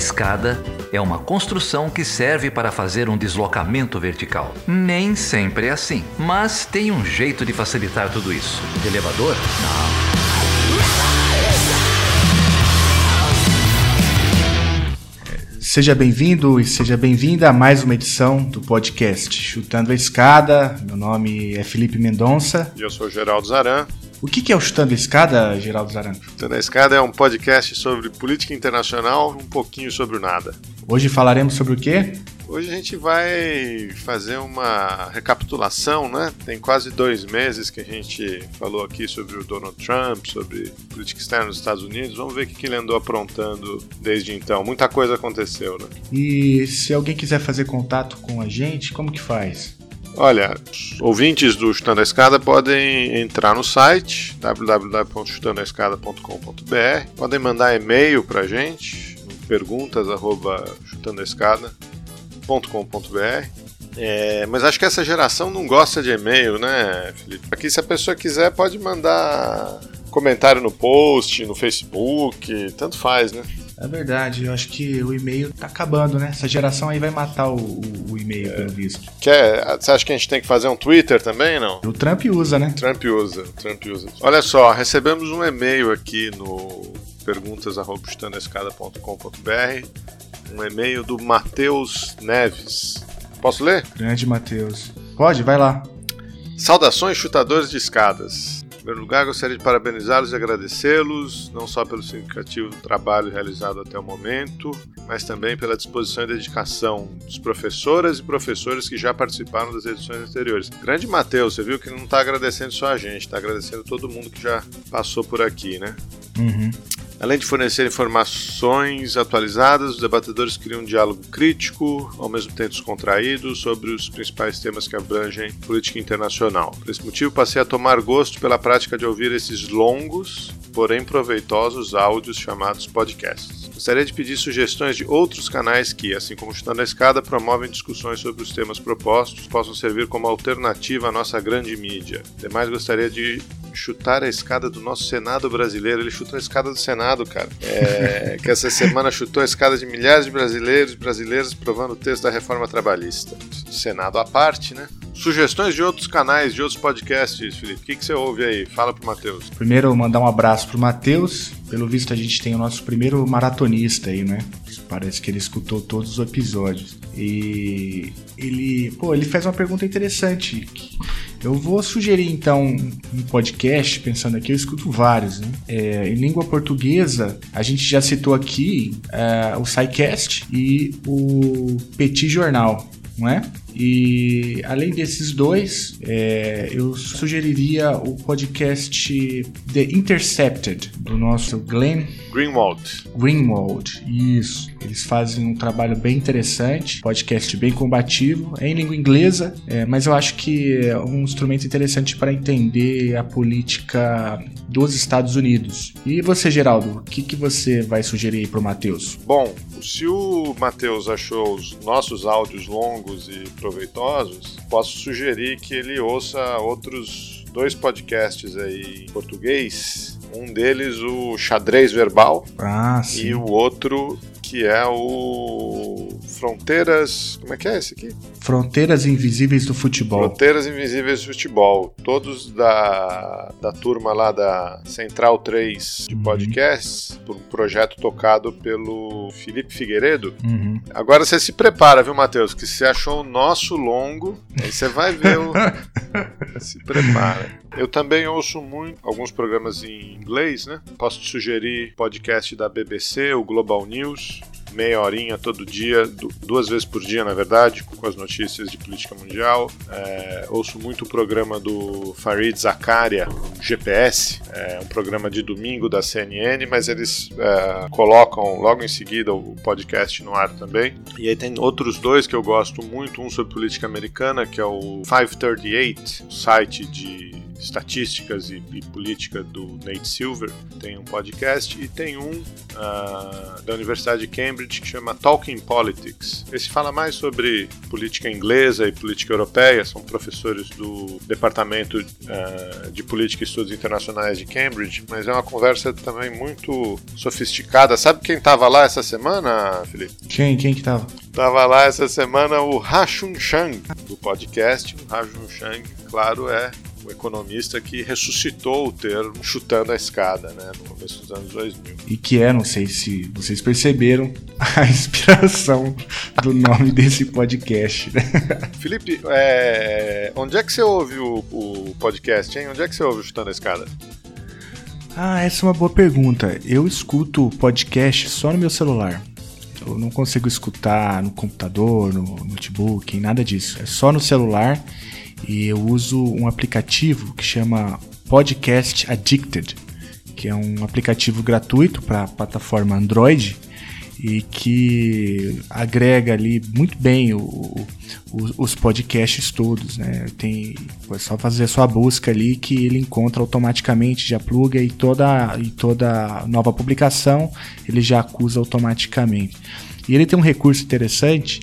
escada é uma construção que serve para fazer um deslocamento vertical. Nem sempre é assim, mas tem um jeito de facilitar tudo isso. De elevador? Não. Seja bem-vindo e seja bem-vinda a mais uma edição do podcast Chutando a Escada. Meu nome é Filipe Mendonça. E eu sou Geraldo Zahran. O que é o Chutando a Escada, Geraldo Zahran? Chutando a Escada é um podcast sobre política internacional, um pouquinho sobre o nada. Hoje falaremos sobre o quê? Hoje a gente vai fazer uma recapitulação, né? Tem quase 2 meses que a gente falou aqui sobre o Donald Trump, sobre política externa dos Estados Unidos. Vamos ver o que ele andou aprontando desde então. Muita coisa aconteceu, né? E se alguém quiser fazer contato com a gente, como que faz? Olha, os ouvintes do Chutando a Escada podem entrar no site www.chutandoaescada.com.br. Podem mandar e-mail pra gente, perguntas@chutandoaescada.com.br. Mas acho que essa geração não gosta de e-mail, né, Felipe? Aqui, se a pessoa quiser, pode mandar comentário no post, no Facebook, tanto faz, né? É verdade, eu acho que o e-mail tá acabando, né? Essa geração aí vai matar o e-mail, pelo visto. Você acha que a gente tem que fazer um Twitter também, não? O Trump usa, né? Trump usa. Olha só, recebemos um e-mail aqui no perguntas@chutandoaescada.com.br, um e-mail do Matheus Neves. Posso ler? Grande Matheus. Pode, vai lá. Saudações, chutadores de escadas. Em primeiro lugar, gostaria de parabenizá-los e agradecê-los, não só pelo significativo trabalho realizado até o momento, mas também pela disposição e dedicação dos professoras e professores que já participaram das edições anteriores. Grande Matheus, você viu que não está agradecendo só a gente, está agradecendo todo mundo que já passou por aqui, né? Uhum. Além de fornecer informações atualizadas, os debatedores criam um diálogo crítico, ao mesmo tempo descontraído, sobre os principais temas que abrangem política internacional. Por esse motivo, passei a tomar gosto pela prática de ouvir esses longos, porém proveitosos áudios chamados podcasts. Gostaria de pedir sugestões de outros canais que, assim como Chutando a Escada, promovem discussões sobre os temas propostos, possam servir como alternativa à nossa grande mídia. Demais, gostaria de chutar a escada do nosso Senado brasileiro. Ele chutou a escada do Senado, cara. Que essa semana chutou a escada de milhares de brasileiros e brasileiras, provando o texto da reforma trabalhista. Senado à parte, né? Sugestões de outros canais, de outros podcasts, Felipe. O que você ouve aí? Fala pro Matheus. Primeiro, mandar um abraço pro Matheus. Pelo visto, a gente tem o nosso primeiro maratonista aí, né? Parece que ele escutou todos os episódios. E ele fez uma pergunta interessante. Eu vou sugerir, então, um podcast, pensando aqui, eu escuto vários, né? Em língua portuguesa, a gente já citou aqui o SciCast e o Petit Jornal, não é? E além desses dois, eu sugeriria o podcast The Intercepted, do nosso Glenn Greenwald, isso. Eles fazem um trabalho bem interessante, podcast bem combativo, é em língua inglesa, mas eu acho que é um instrumento interessante para entender a política dos Estados Unidos. E você, Geraldo, o que você vai sugerir para o Matheus? Bom, se o Matheus achou os nossos áudios longos e proveitosos, posso sugerir que ele ouça outros 2 podcasts aí em português. Um deles, o Xadrez Verbal, e o outro, que é o Fronteiras... Como é que é esse aqui? Fronteiras Invisíveis do Futebol. Fronteiras Invisíveis do Futebol. Todos da turma lá da Central 3 de podcasts, por um projeto tocado pelo Felipe Figueiredo. Uhum. Agora você se prepara, viu, Matheus? Que você achou o nosso longo, aí você vai ver o... Se prepara. Eu também ouço muito alguns programas em inglês, né? Posso te sugerir podcast da BBC, o Global News. Meia horinha todo dia, 2 vezes por dia, na verdade, com as notícias de política mundial. Ouço muito o programa do Fareed Zakaria, GPS, um programa de domingo da CNN, mas eles colocam logo em seguida o podcast no ar também. E aí tem outros 2 que eu gosto muito, um sobre política americana, que é o 538, site de estatísticas e política do Nate Silver, tem um podcast, e tem um da Universidade de Cambridge que chama Talking Politics. Esse fala mais sobre política inglesa e política europeia, são professores do Departamento de Política e Estudos Internacionais de Cambridge, mas é uma conversa também muito sofisticada. Sabe quem estava lá essa semana, Felipe? Quem que estava? Estava lá essa semana o Ha-Joon Chang, do podcast. O Ha-Joon Chang, claro, é o economista que ressuscitou o termo chutando a escada, né, no começo dos anos 2000. E que é, não sei se vocês perceberam, a inspiração do nome desse podcast. Felipe, onde é que você ouve o podcast, hein? Onde é que você ouve o Chutando a Escada? Ah, essa é uma boa pergunta. Eu escuto o podcast só no meu celular. Eu não consigo escutar no computador, no notebook, nada disso. É só no celular. E eu uso um aplicativo que chama Podcast Addicted, que é um aplicativo gratuito para a plataforma Android e que agrega ali muito bem os podcasts todos, né? É só fazer a sua busca ali que ele encontra automaticamente, já pluga, e toda nova publicação ele já acusa automaticamente. E ele tem um recurso interessante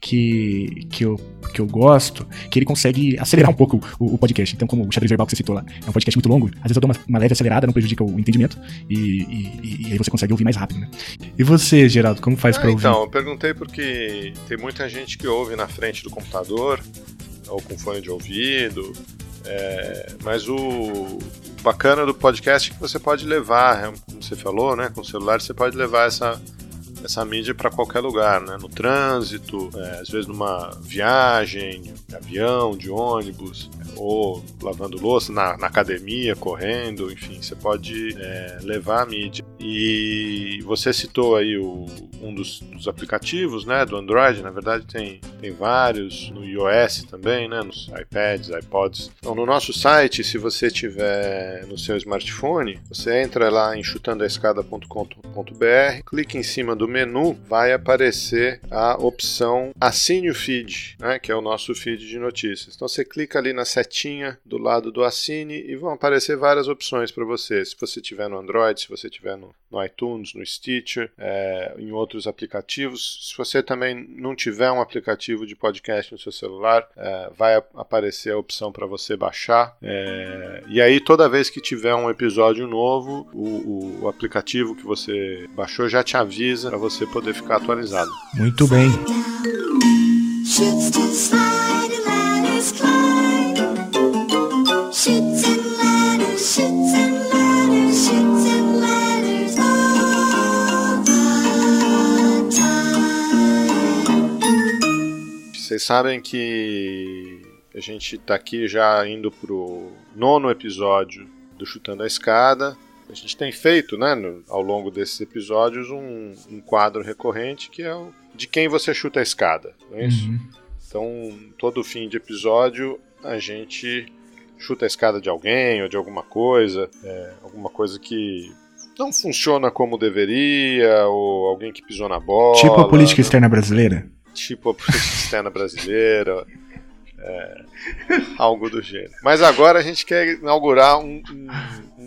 que eu gosto, que ele consegue acelerar um pouco o podcast. Então, como o Xadrez Verbal que você citou lá, é um podcast muito longo, às vezes eu dou uma leve acelerada, não prejudica o entendimento, e aí você consegue ouvir mais rápido, né? E você, Geraldo, como faz pra ouvir? Então, eu perguntei porque tem muita gente que ouve na frente do computador, ou com fone de ouvido, mas o bacana do podcast é que você pode levar, como você falou, né, com o celular, você pode levar essa mídia para qualquer lugar, né? No trânsito, às vezes numa viagem, de avião, de ônibus, ou lavando louça, na academia, correndo, enfim, você pode levar a mídia. E você citou aí um dos aplicativos, né, do Android, na verdade tem vários, no iOS também, né, nos iPads, iPods. Então, no nosso site, se você tiver no seu smartphone, você entra lá em chutandoaescada.com.br, clica em cima do menu, vai aparecer a opção Assine o Feed, né, que é o nosso feed de notícias. Então você clica ali na setinha do lado do Assine e vão aparecer várias opções para você. Se você tiver no Android, se você tiver no iTunes, no Stitcher, em outros aplicativos. Se você também não tiver um aplicativo de podcast no seu celular, vai aparecer a opção para você baixar. E aí, toda vez que tiver um episódio novo, o aplicativo que você baixou já te avisa para você poder ficar atualizado. Muito bem. Vocês sabem que a gente está aqui já indo para o 9º episódio do Chutando a Escada. A gente tem feito, né, ao longo desses episódios, um quadro recorrente que é o de quem você chuta a escada, não é isso? Uhum. Então, todo fim de episódio, a gente chuta a escada de alguém ou de alguma coisa que não funciona como deveria, ou alguém que pisou na bola. Tipo a política externa brasileira? Tipo a política externa brasileira, algo do gênero. Mas agora a gente quer inaugurar um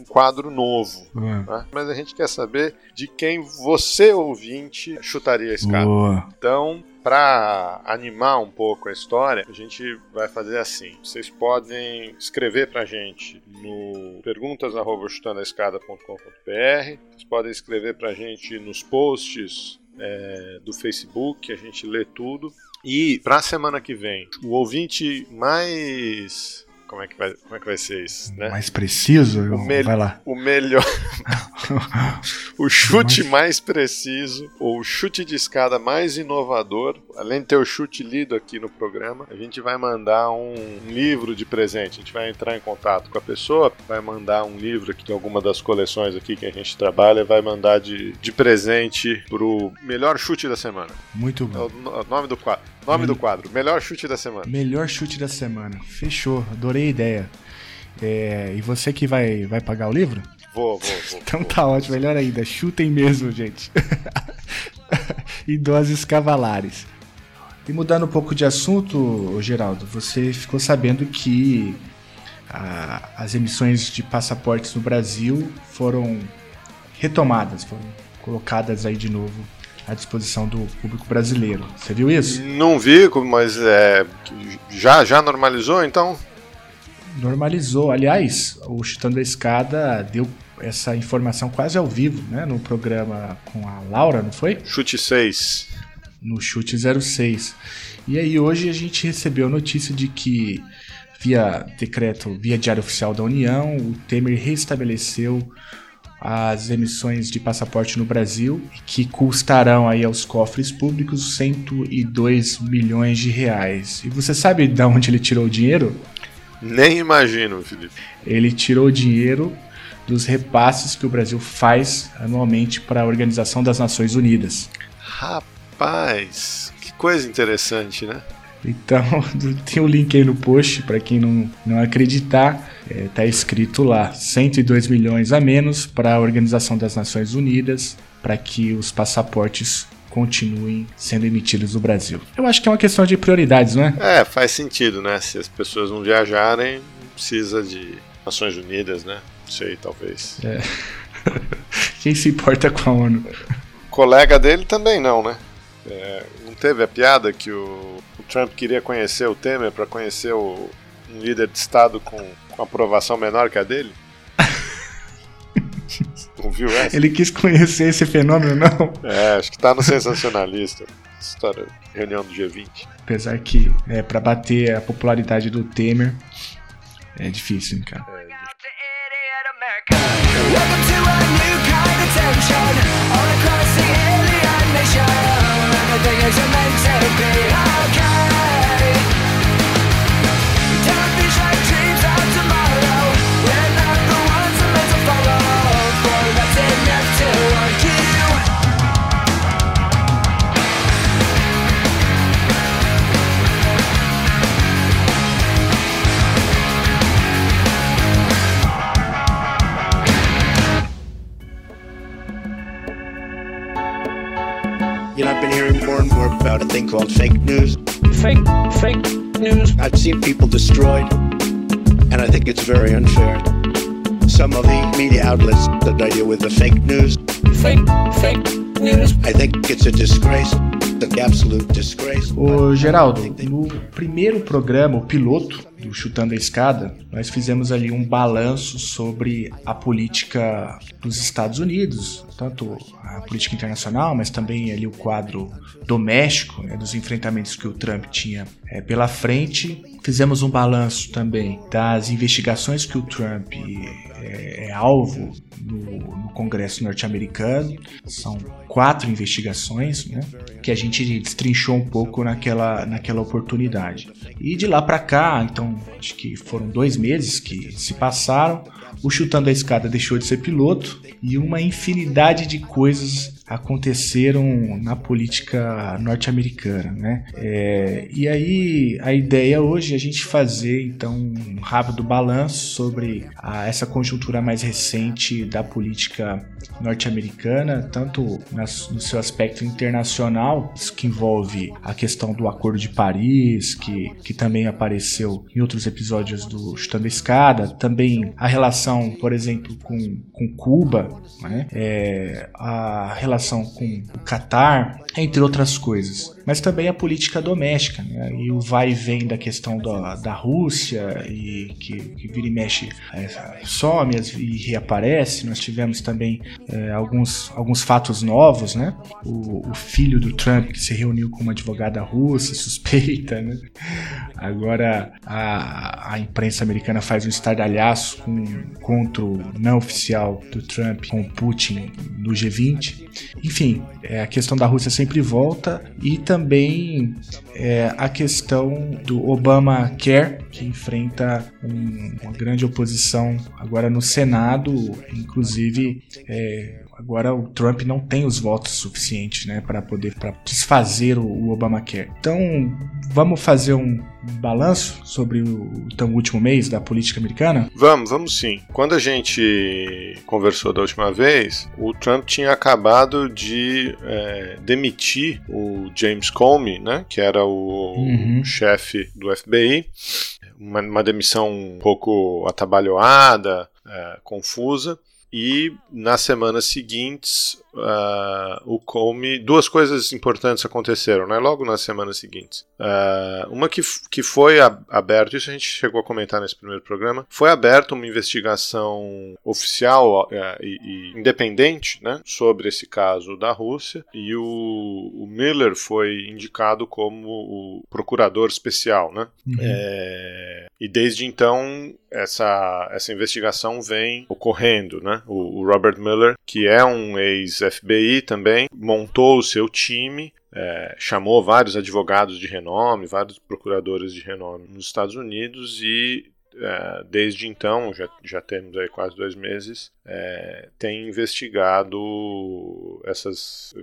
quadro novo, né? Mas a gente quer saber de quem você, ouvinte, chutaria a escada. Boa. Então, para animar um pouco a história, a gente vai fazer assim. Vocês podem escrever pra gente no perguntas@chutandoaescada.com.br. Vocês podem escrever pra gente nos posts do Facebook, a gente lê tudo. E para a semana que vem, o ouvinte mais... Como é que vai ser isso, né? Mais preciso? Vai lá. O melhor... o chute mais preciso, ou o chute de escada mais inovador, além de ter o chute lido aqui no programa, a gente vai mandar um livro de presente. A gente vai entrar em contato com a pessoa, vai mandar um livro aqui de alguma das coleções aqui que a gente trabalha, vai mandar de presente pro melhor chute da semana. Muito bom. O nome do quadro. Melhor chute da semana. Melhor chute da semana. Fechou, adorei a ideia. E você que vai pagar o livro? Vou. Então tá ótimo, melhor ainda. Chutem mesmo, gente. E doses cavalares. E mudando um pouco de assunto, Geraldo, você ficou sabendo que as emissões de passaportes no Brasil foram retomadas, foram colocadas aí de novo à disposição do público brasileiro. Você viu isso? Não vi, mas já normalizou, então? Normalizou. Aliás, o Chutando a Escada deu essa informação quase ao vivo, né, no programa com a Laura, não foi? Chute 6. No Chute 06. E aí hoje a gente recebeu a notícia de que, via decreto, via Diário Oficial da União, o Temer restabeleceu as emissões de passaporte no Brasil, que custarão aí aos cofres públicos 102 milhões de reais. E você sabe de onde ele tirou o dinheiro? Nem imagino, Felipe. Ele tirou o dinheiro dos repasses que o Brasil faz anualmente para a Organização das Nações Unidas. Rapaz, que coisa interessante, né? Então, tem um link aí no post, para quem não acreditar, está escrito lá, 102 milhões a menos para a Organização das Nações Unidas, para que os passaportes continuem sendo emitidos no Brasil. Eu acho que é uma questão de prioridades, não é? É, faz sentido, né? Se as pessoas não viajarem, não precisa de Nações Unidas, né? Não sei, talvez. É. Quem se importa com a ONU? O colega dele também não, né? Não teve a piada que o Trump queria conhecer o Temer para conhecer um líder de Estado com aprovação menor que a dele? Não viu essa? Ele quis conhecer esse fenômeno, não? É, acho que tá no sensacionalista. História, reunião do G20. Apesar que, para bater a popularidade do Temer, é difícil, hein, cara? I've been hearing more and more about a thing called fake news. Fake news. I've seen people destroyed, and I think it's very unfair. Some of the media outlets that I deal with are fake news. Fake news. I think it's a disgrace, an absolute disgrace. Ô Geraldo, no primeiro programa, o piloto do Chutando a Escada, nós fizemos ali um balanço sobre a política dos Estados Unidos, tanto a política internacional, mas também ali o quadro doméstico, né, dos enfrentamentos que o Trump tinha pela frente. Fizemos um balanço também das investigações que o Trump é alvo no Congresso norte-americano. São 4 investigações, né, que a gente destrinchou um pouco naquela oportunidade. E de lá para cá, então, acho que foram 2 meses que se passaram, o Chutando a Escada deixou de ser piloto e uma infinidade de coisas aconteceram na política norte-americana, né? E aí a ideia hoje é a gente fazer então um rápido balanço sobre essa conjuntura mais recente da política norte-americana, tanto no seu aspecto internacional, isso que envolve a questão do Acordo de Paris, que também apareceu em outros episódios do Chutando a Escada, também a relação, por exemplo, com Cuba, né? A relação com o Catar, entre outras coisas, mas também a política doméstica, né? E o vai e vem da questão da Rússia, e que vira e mexe, some e reaparece. Nós tivemos também alguns fatos novos, né? O filho do Trump que se reuniu com uma advogada russa suspeita, né? Agora a imprensa americana faz um estardalhaço com um encontro não oficial do Trump com Putin no G20. Enfim, a questão da Rússia sempre volta, e também a questão do Obamacare, que enfrenta uma grande oposição agora no Senado. Inclusive, agora o Trump não tem os votos suficientes, né, para poder desfazer o Obamacare. Então, vamos fazer um balanço sobre o último mês da política americana? Vamos sim. Quando a gente conversou da última vez, o Trump tinha acabado de demitir o James Comey, né, que era o chefe do FBI. uma demissão um pouco atabalhoada, confusa. E nas semanas seguintes, o Comey... Duas coisas importantes aconteceram, né? Logo nas semanas seguintes. Uma que foi aberta, isso a gente chegou a comentar nesse primeiro programa, foi aberta uma investigação oficial e independente, né, sobre esse caso da Rússia. E o Miller foi indicado como o procurador especial, né? Uhum. E desde então, essa investigação vem ocorrendo, né? O Robert Mueller, que é um ex-FBI também, montou o seu time, chamou vários advogados de renome, vários procuradores de renome nos Estados Unidos e, desde então, já temos aí quase 2 meses, tem investigado essas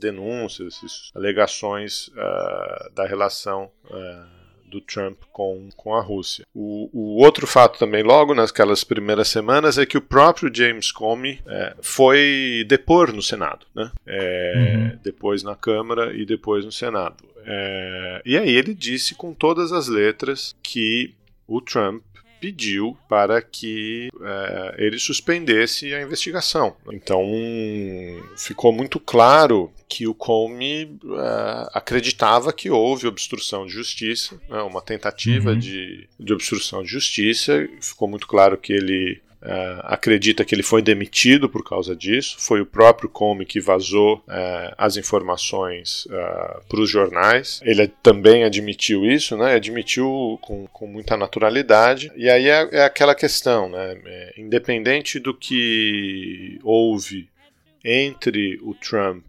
denúncias, essas alegações da relação... do Trump com a Rússia. O outro fato também, logo naquelas primeiras semanas, é que o próprio James Comey foi depor no Senado, né? Depois na Câmara e depois no Senado. E aí ele disse com todas as letras que o Trump pediu para que ele suspendesse a investigação. Então, ficou muito claro que o Comey acreditava que houve obstrução de justiça, né, uma tentativa de obstrução de justiça. Ficou muito claro que ele acredita que ele foi demitido por causa disso. Foi o próprio Comey que vazou as informações para os jornais. Ele também admitiu isso, né? Admitiu com muita naturalidade. E aí é aquela questão, né? Independente do que houve entre o Trump,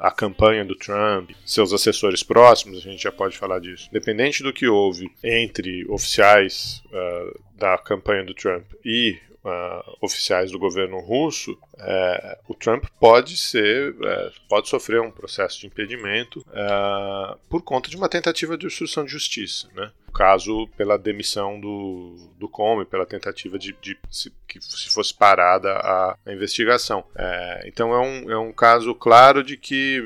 a campanha do Trump, seus assessores próximos, a gente já pode falar disso. Independente do que houve entre oficiais da campanha do Trump e oficiais do governo russo, o Trump pode sofrer um processo de impedimento por conta de uma tentativa de obstrução de justiça, né? No caso, pela demissão do Comey, pela tentativa de que fosse parada a investigação. Então é um caso claro de que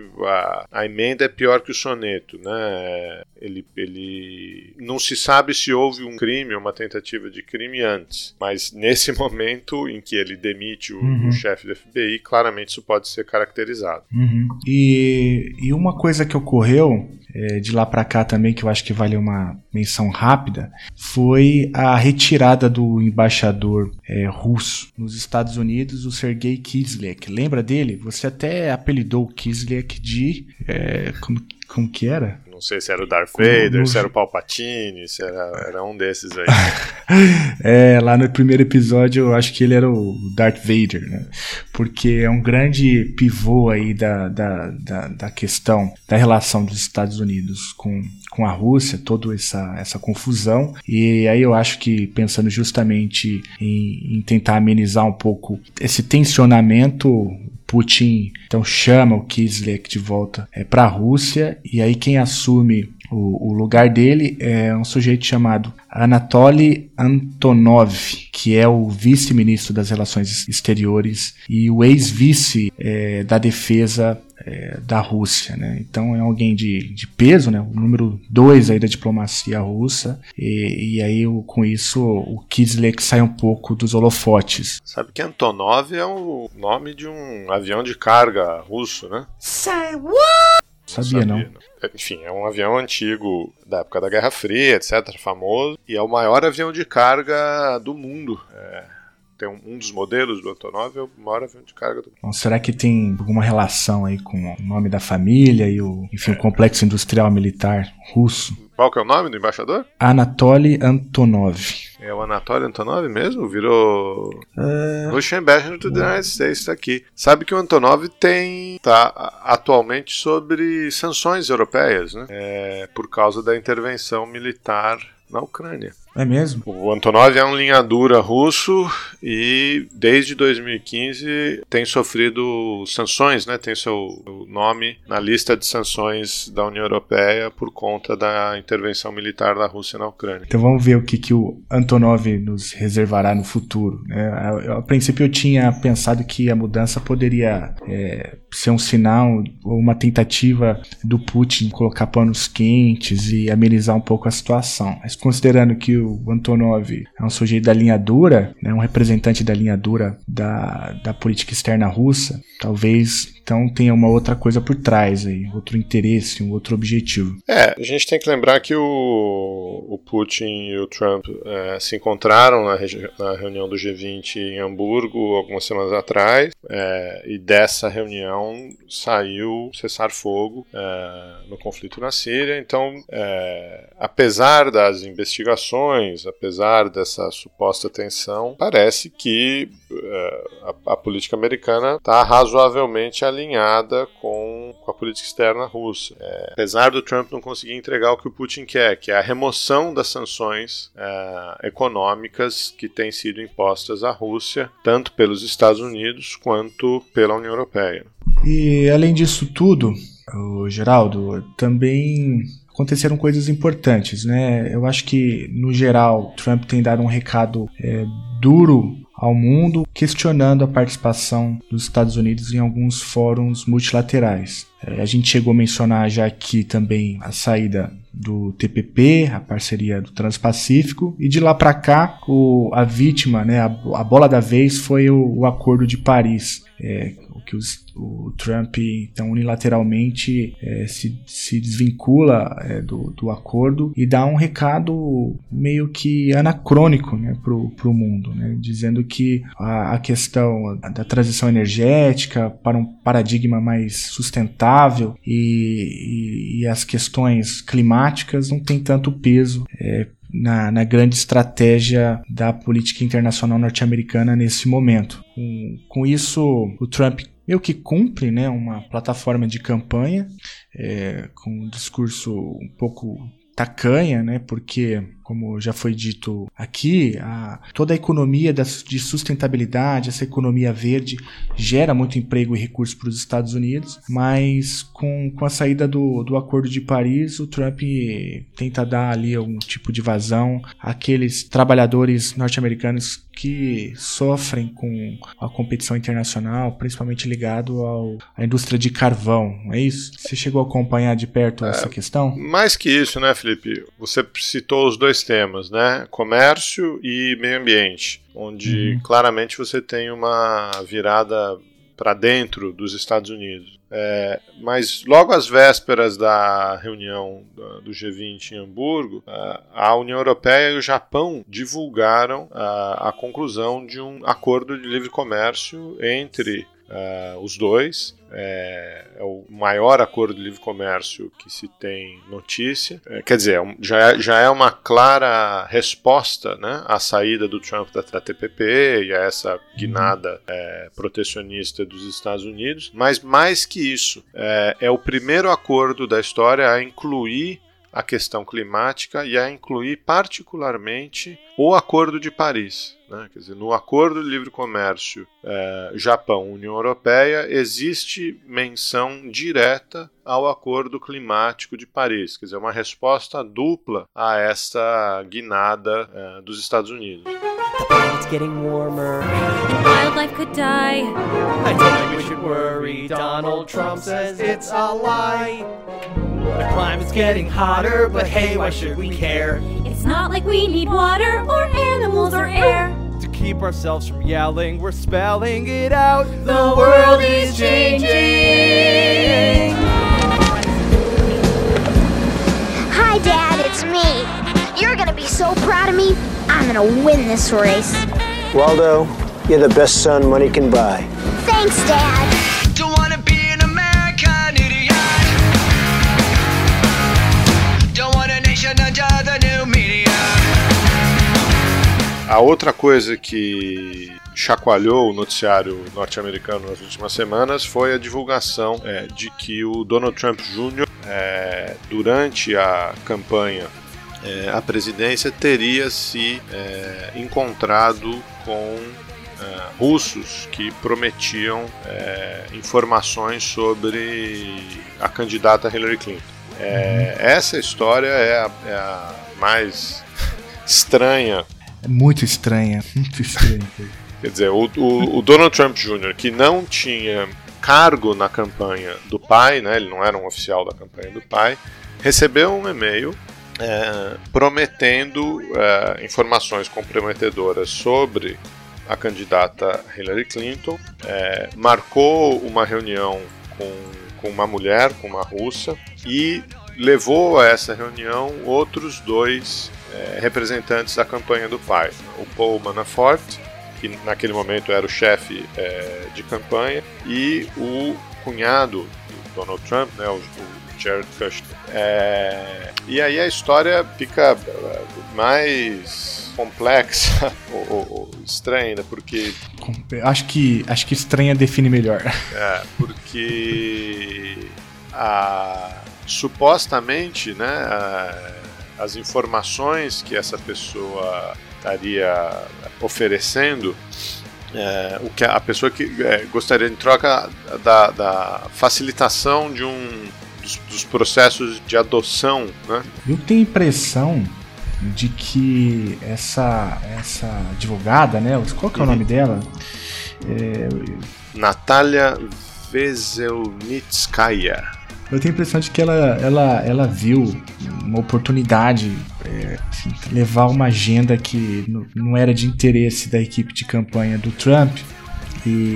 a emenda é pior que o soneto, né? Ele não se sabe se houve um crime ou uma tentativa de crime antes, mas nesse momento em que ele demite o chefe do FBI, claramente isso pode ser caracterizado. Uhum. E uma coisa que ocorreu de lá para cá também, que eu acho que vale uma menção rápida, foi a retirada do embaixador russo nos Estados Unidos, o Sergei Kislyak. Lembra dele? Você até apelidou o Kislyak de... como que era? Não sei se era o Darth Vader, se era o Palpatine, se era um desses aí. Lá no primeiro episódio eu acho que ele era o Darth Vader, né? Porque é um grande pivô aí da questão da relação dos Estados Unidos com a Rússia, toda essa confusão. E aí eu acho que pensando justamente em tentar amenizar um pouco esse tensionamento, Putin então chama o Kislyak de volta para a Rússia, e aí quem assume o lugar dele é um sujeito chamado Anatoly Antonov, que é o vice-ministro das Relações Exteriores e o ex-vice da Defesa da Rússia, né? Então é alguém de peso, né? O número 2 aí da diplomacia russa, e aí com isso o Kislyak sai um pouco dos holofotes. Sabe que Antonov é o nome de um avião de carga russo, né? Say what? Sabia não. Enfim, é um avião antigo da época da Guerra Fria, etc, famoso, e é o maior avião de carga do mundo. Tem um dos modelos do Antonov, é o maior avião de carga do mundo. Então, será que tem alguma relação aí com o nome da família e o complexo industrial militar russo? Qual que é o nome do embaixador? Anatoly Antonov. É o Anatoly Antonov mesmo? Virou... Russian Ambassador to the United States, está aqui. Sabe que o Antonov está atualmente sobre sanções europeias, né? Por causa da intervenção militar na Ucrânia. É mesmo? O Antonov é um linha dura russo e desde 2015 tem sofrido sanções, né? Tem seu nome na lista de sanções da União Europeia por conta da intervenção militar da Rússia na Ucrânia. Então vamos ver o que o Antonov nos reservará no futuro, né? A princípio eu tinha pensado que a mudança poderia ser um sinal ou uma tentativa do Putin colocar panos quentes e amenizar um pouco a situação. Mas considerando que o Antonov é um sujeito da linha dura, né, um representante da linha dura da política externa russa, talvez então tenha uma outra coisa por trás aí, outro interesse, um outro objetivo. A gente tem que lembrar que o Putin e o Trump se encontraram na reunião do G20 em Hamburgo algumas semanas atrás, e dessa reunião saiu cessar-fogo no conflito na Síria. Então, apesar das investigações, apesar dessa suposta tensão, parece que a política americana está razoavelmente alinhada com a política externa russa. Apesar do Trump não conseguir entregar o que o Putin quer, que é a remoção das sanções econômicas que têm sido impostas à Rússia, tanto pelos Estados Unidos quanto pela União Europeia. E além disso tudo, Geraldo, também aconteceram coisas importantes, né? Eu acho que, no geral, Trump tem dado um recado duro ao mundo, questionando a participação dos Estados Unidos em alguns fóruns multilaterais. A gente chegou a mencionar já aqui também a saída do TPP, a parceria do Transpacífico, e de lá para cá a vítima, né, a bola da vez foi o Acordo de Paris, o que o Trump então unilateralmente se desvincula do acordo e dá um recado meio que anacrônico, né, pro mundo, né, dizendo que a questão da transição energética para um paradigma mais sustentável e as questões climáticas não tem tanto peso na grande estratégia da política internacional norte-americana nesse momento. Com isso, o Trump meio que cumpre, né, uma plataforma de campanha com um discurso um pouco tacanha, né, porque, como já foi dito aqui, toda a economia de sustentabilidade, essa economia verde, gera muito emprego e recursos para os Estados Unidos, mas com a saída do Acordo de Paris, o Trump tenta dar ali algum tipo de vazão àqueles trabalhadores norte-americanos que sofrem com a competição internacional, principalmente ligado à indústria de carvão, não é isso? Você chegou a acompanhar de perto essa questão? Mais que isso, né, Felipe? Você citou os dois temas, né? Comércio e meio ambiente, onde claramente você tem uma virada para dentro dos Estados Unidos. Mas logo às vésperas da reunião do G20 em Hamburgo, a União Europeia e o Japão divulgaram a conclusão de um acordo de livre comércio entre os dois. É o maior acordo de livre comércio que se tem notícia, quer dizer, já é uma clara resposta, né, à saída do Trump da TPP e a essa guinada protecionista dos Estados Unidos, mas mais que isso, é o primeiro acordo da história a incluir a questão climática e a incluir particularmente o Acordo de Paris, né? Quer dizer, no Acordo de Livre Comércio Japão-União Europeia existe menção direta ao Acordo Climático de Paris, quer dizer, uma resposta dupla a essa guinada dos Estados Unidos. The planet's getting warmer. Wildlife could die. I don't think we should worry. Donald Trump says it's a lie. The climate's getting hotter, but hey, why should we care? It's not like we need water or animals or air. To keep ourselves from yelling, we're spelling it out. The world is changing. Hi, Dad, it's me. You're gonna be so proud of me. I'm gonna win this race. Waldo, you're the best son money can buy. Thanks, Dad. A outra coisa que chacoalhou o noticiário norte-americano nas últimas semanas foi a divulgação de que o Donald Trump Jr., durante a campanha a presidência teria se encontrado com russos que prometiam informações sobre a candidata Hillary Clinton. Essa história é a mais estranha. É muito estranha, muito estranha. Quer dizer, o Donald Trump Jr., que não tinha cargo na campanha do pai, né, ele não era um oficial da campanha do pai, recebeu um e-mail prometendo informações comprometedoras sobre a candidata Hillary Clinton, marcou uma reunião com uma mulher, com uma russa, e levou a essa reunião outros dois representantes da campanha do pai, o Paul Manafort, que naquele momento era o chefe de campanha, e o cunhado do Donald Trump, né, o Jared Kushner. E aí a história fica mais complexa, ou estranha ainda, porque... Acho que estranha define melhor. Porque supostamente, né, as informações que essa pessoa estaria oferecendo, o que a pessoa que gostaria em troca da facilitação de dos processos de adoção, né? Eu tenho a impressão de que essa advogada, né? Qual que é o nome dela? Natalia Veselnitskaya. Eu tenho a impressão de que ela viu uma oportunidade, assim, levar uma agenda que não era de interesse da equipe de campanha do Trump e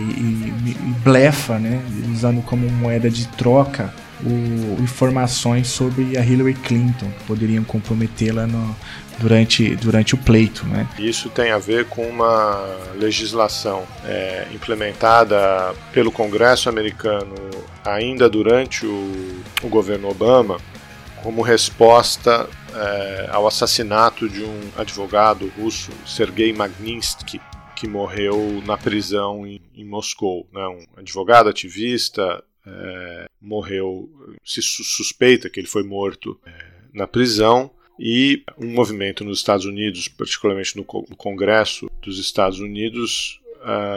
blefa, né, usando como moeda de troca informações sobre a Hillary Clinton, que poderiam comprometê-la durante o pleito, né? Isso tem a ver com uma legislação implementada pelo Congresso americano ainda durante o governo Obama, como resposta ao assassinato de um advogado russo, Sergei Magnitsky, que morreu na prisão em Moscou, né? Um advogado ativista, morreu, se suspeita que ele foi morto na prisão, e um movimento nos Estados Unidos, particularmente no Congresso dos Estados Unidos,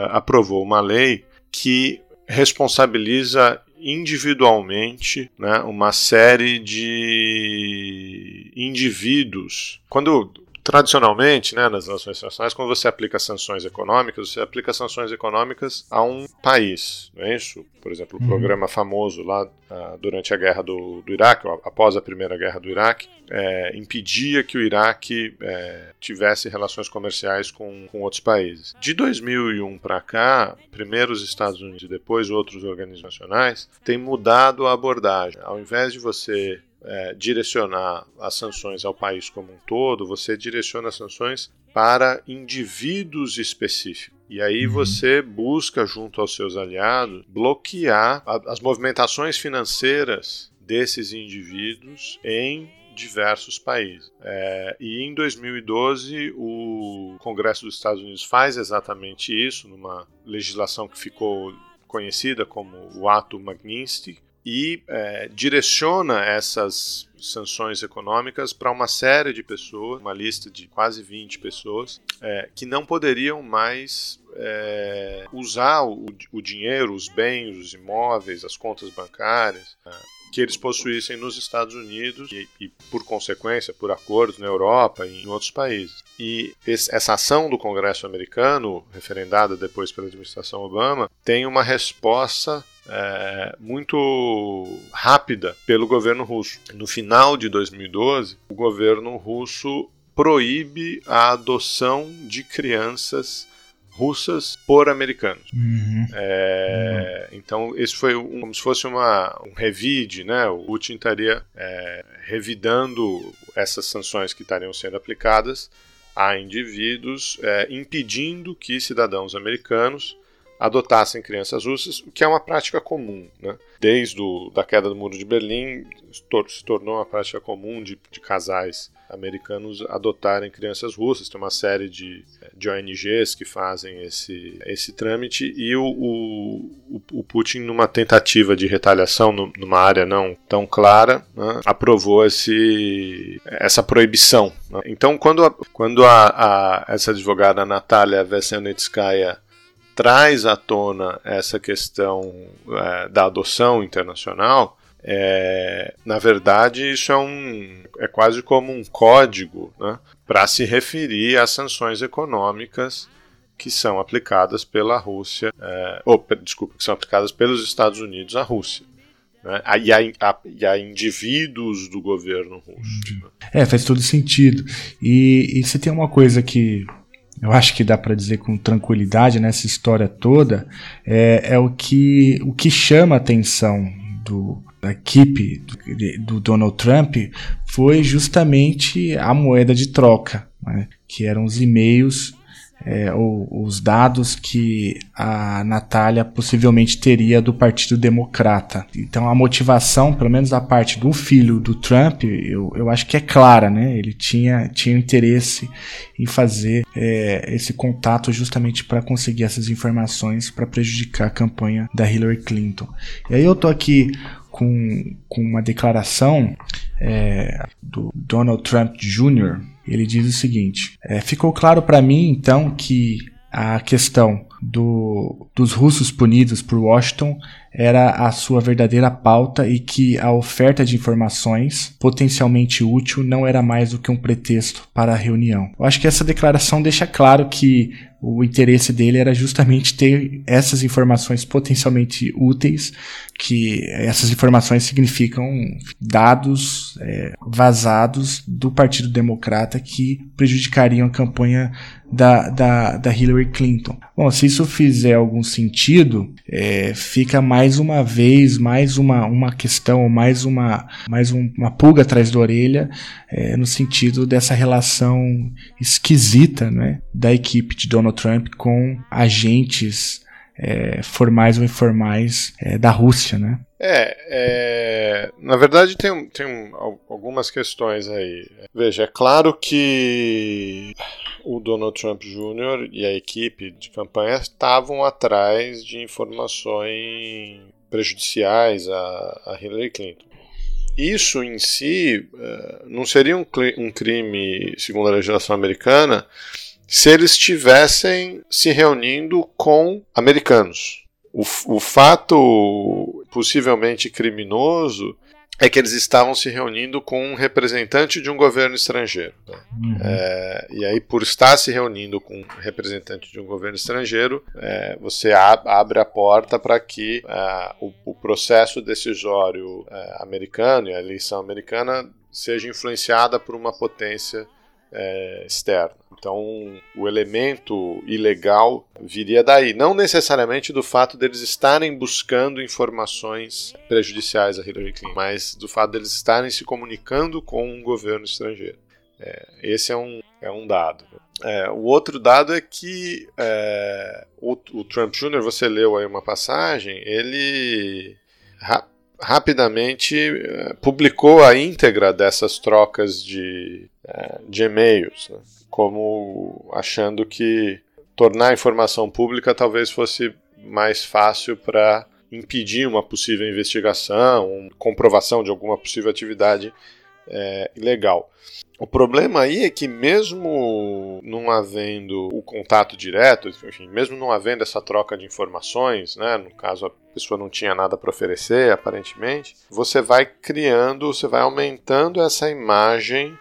aprovou uma lei que responsabiliza individualmente, né, uma série de indivíduos. Quando tradicionalmente, né, nas relações internacionais, quando você aplica sanções econômicas, você aplica sanções econômicas a um país, não é isso? Por exemplo, o programa famoso lá durante a guerra do Iraque, após a primeira guerra do Iraque, impedia que o Iraque tivesse relações comerciais com outros países. De 2001 para cá, primeiro os Estados Unidos e depois outros organismos nacionais, tem mudado a abordagem. Ao invés de você direcionar as sanções ao país como um todo, você direciona as sanções para indivíduos específicos. E aí você busca, junto aos seus aliados, bloquear as movimentações financeiras desses indivíduos em diversos países. E em 2012, o Congresso dos Estados Unidos faz exatamente isso, numa legislação que ficou conhecida como o Ato Magnitsky, e direciona essas sanções econômicas para uma série de pessoas, uma lista de quase 20 pessoas, que não poderiam mais usar o dinheiro, os bens, os imóveis, as contas bancárias que eles possuíssem nos Estados Unidos e por consequência, por acordo na Europa e em outros países. E essa ação do Congresso americano, referendada depois pela administração Obama, tem uma resposta muito rápida pelo governo russo. No final de 2012, o governo russo proíbe a adoção de crianças russas por americanos. Então, esse foi como se fosse um revide, né? O Putin estaria revidando essas sanções que estariam sendo aplicadas a indivíduos, impedindo que cidadãos americanos adotassem crianças russas, o que é uma prática comum, né? Desde a queda do Muro de Berlim, se tornou uma prática comum de casais americanos adotarem crianças russas. Tem uma série de ONGs que fazem esse trâmite, e o Putin, numa tentativa de retaliação numa área não tão clara, né, aprovou essa proibição, né? Então, quando essa advogada Natalia Veselnitskaya traz à tona essa questão da adoção internacional, na verdade, isso é quase como um código, né, para se referir às sanções econômicas que são aplicadas pela Rússia, que são aplicadas pelos Estados Unidos à Rússia, né, e a indivíduos do governo russo. Faz todo sentido. E você tem uma coisa que eu acho que dá para dizer com tranquilidade nessa história toda, é o que chama a atenção da equipe do Donald Trump foi justamente a moeda de troca, né, que eram os e-mails, ou os dados que a Natalia possivelmente teria do Partido Democrata. Então a motivação, pelo menos da parte do filho do Trump, eu acho que é clara, né? Ele tinha interesse em fazer esse contato justamente para conseguir essas informações para prejudicar a campanha da Hillary Clinton. E aí eu tô aqui com uma declaração do Donald Trump Jr. Ele diz o seguinte: ficou claro para mim, então, que a questão dos russos punidos por Washington era a sua verdadeira pauta, e que a oferta de informações potencialmente útil não era mais do que um pretexto para a reunião. Eu acho que essa declaração deixa claro que o interesse dele era justamente ter essas informações potencialmente úteis, que essas informações significam dados vazados do Partido Democrata que prejudicariam a campanha da Hillary Clinton. Bom, se isso fizer algum sentido, fica mais uma questão, mais uma pulga atrás da orelha, no sentido dessa relação esquisita, né, da equipe de Donald Trump com agentes formais ou informais da Rússia, né? Na verdade tem algumas questões aí. Veja, é claro que o Donald Trump Jr. e a equipe de campanha estavam atrás de informações prejudiciais a Hillary Clinton. Isso em si não seria um crime, segundo a legislação americana, se eles estivessem se reunindo com americanos. O fato possivelmente criminoso é que eles estavam se reunindo com um representante de um governo estrangeiro, né? Uhum. E aí, por estar se reunindo com um representante de um governo estrangeiro, você abre a porta para que o processo decisório americano e a eleição americana seja influenciada por uma potência externa. Então, o elemento ilegal viria daí, não necessariamente do fato deles estarem buscando informações prejudiciais a Hillary Clinton, mas do fato deles estarem se comunicando com um governo estrangeiro. Esse é um dado. O outro dado é que o Trump Jr., você leu aí uma passagem, ele rapidamente publicou a íntegra dessas trocas de e-mails, né, como achando que tornar a informação pública talvez fosse mais fácil para impedir uma possível investigação, comprovação de alguma possível atividade ilegal. O problema aí é que, mesmo não havendo o contato direto, enfim, mesmo não havendo essa troca de informações, né, no caso a pessoa não tinha nada para oferecer, aparentemente, você vai aumentando essa imagem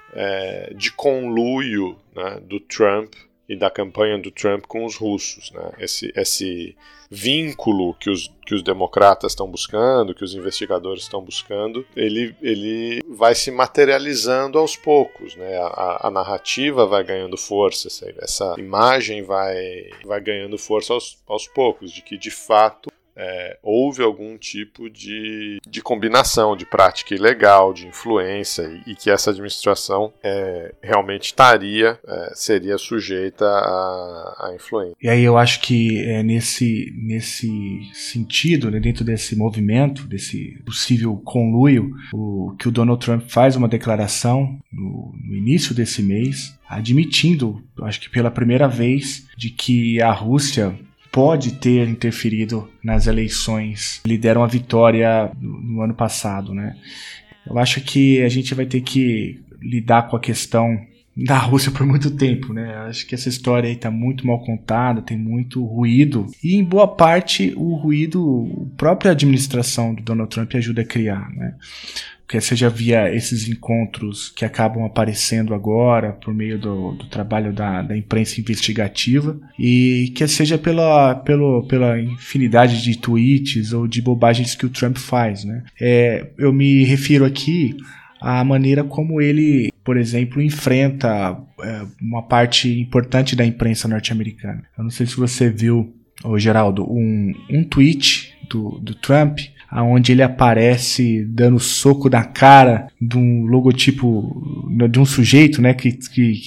de conluio, né, do Trump e da campanha do Trump com os russos, né? Esse vínculo que os democratas estão buscando, que os investigadores estão buscando, ele vai se materializando aos poucos, né? A narrativa vai ganhando força, essa imagem vai ganhando força aos poucos, de que, de fato, houve algum tipo de combinação, de prática ilegal, de influência, e que essa administração realmente estaria, seria sujeita à influência. E aí eu acho que nesse sentido, né, dentro desse movimento, desse possível conluio, que o Donald Trump faz uma declaração no início desse mês, admitindo, acho que pela primeira vez, de que a Rússia pode ter interferido nas eleições que lhe deram a vitória no ano passado, né? Eu acho que a gente vai ter que lidar com a questão da Rússia por muito tempo, né? Acho que essa história aí tá muito mal contada, tem muito ruído, e em boa parte o ruído, a própria administração do Donald Trump ajuda a criar, né? Quer seja via esses encontros que acabam aparecendo agora por meio do trabalho da imprensa investigativa, e quer seja pela infinidade de tweets ou de bobagens que o Trump faz, né? Eu me refiro aqui à maneira como ele, por exemplo, enfrenta uma parte importante da imprensa norte-americana. Eu não sei se você viu, Geraldo, um tweet do Trump, onde ele aparece dando soco na cara de um logotipo, de um sujeito, né, que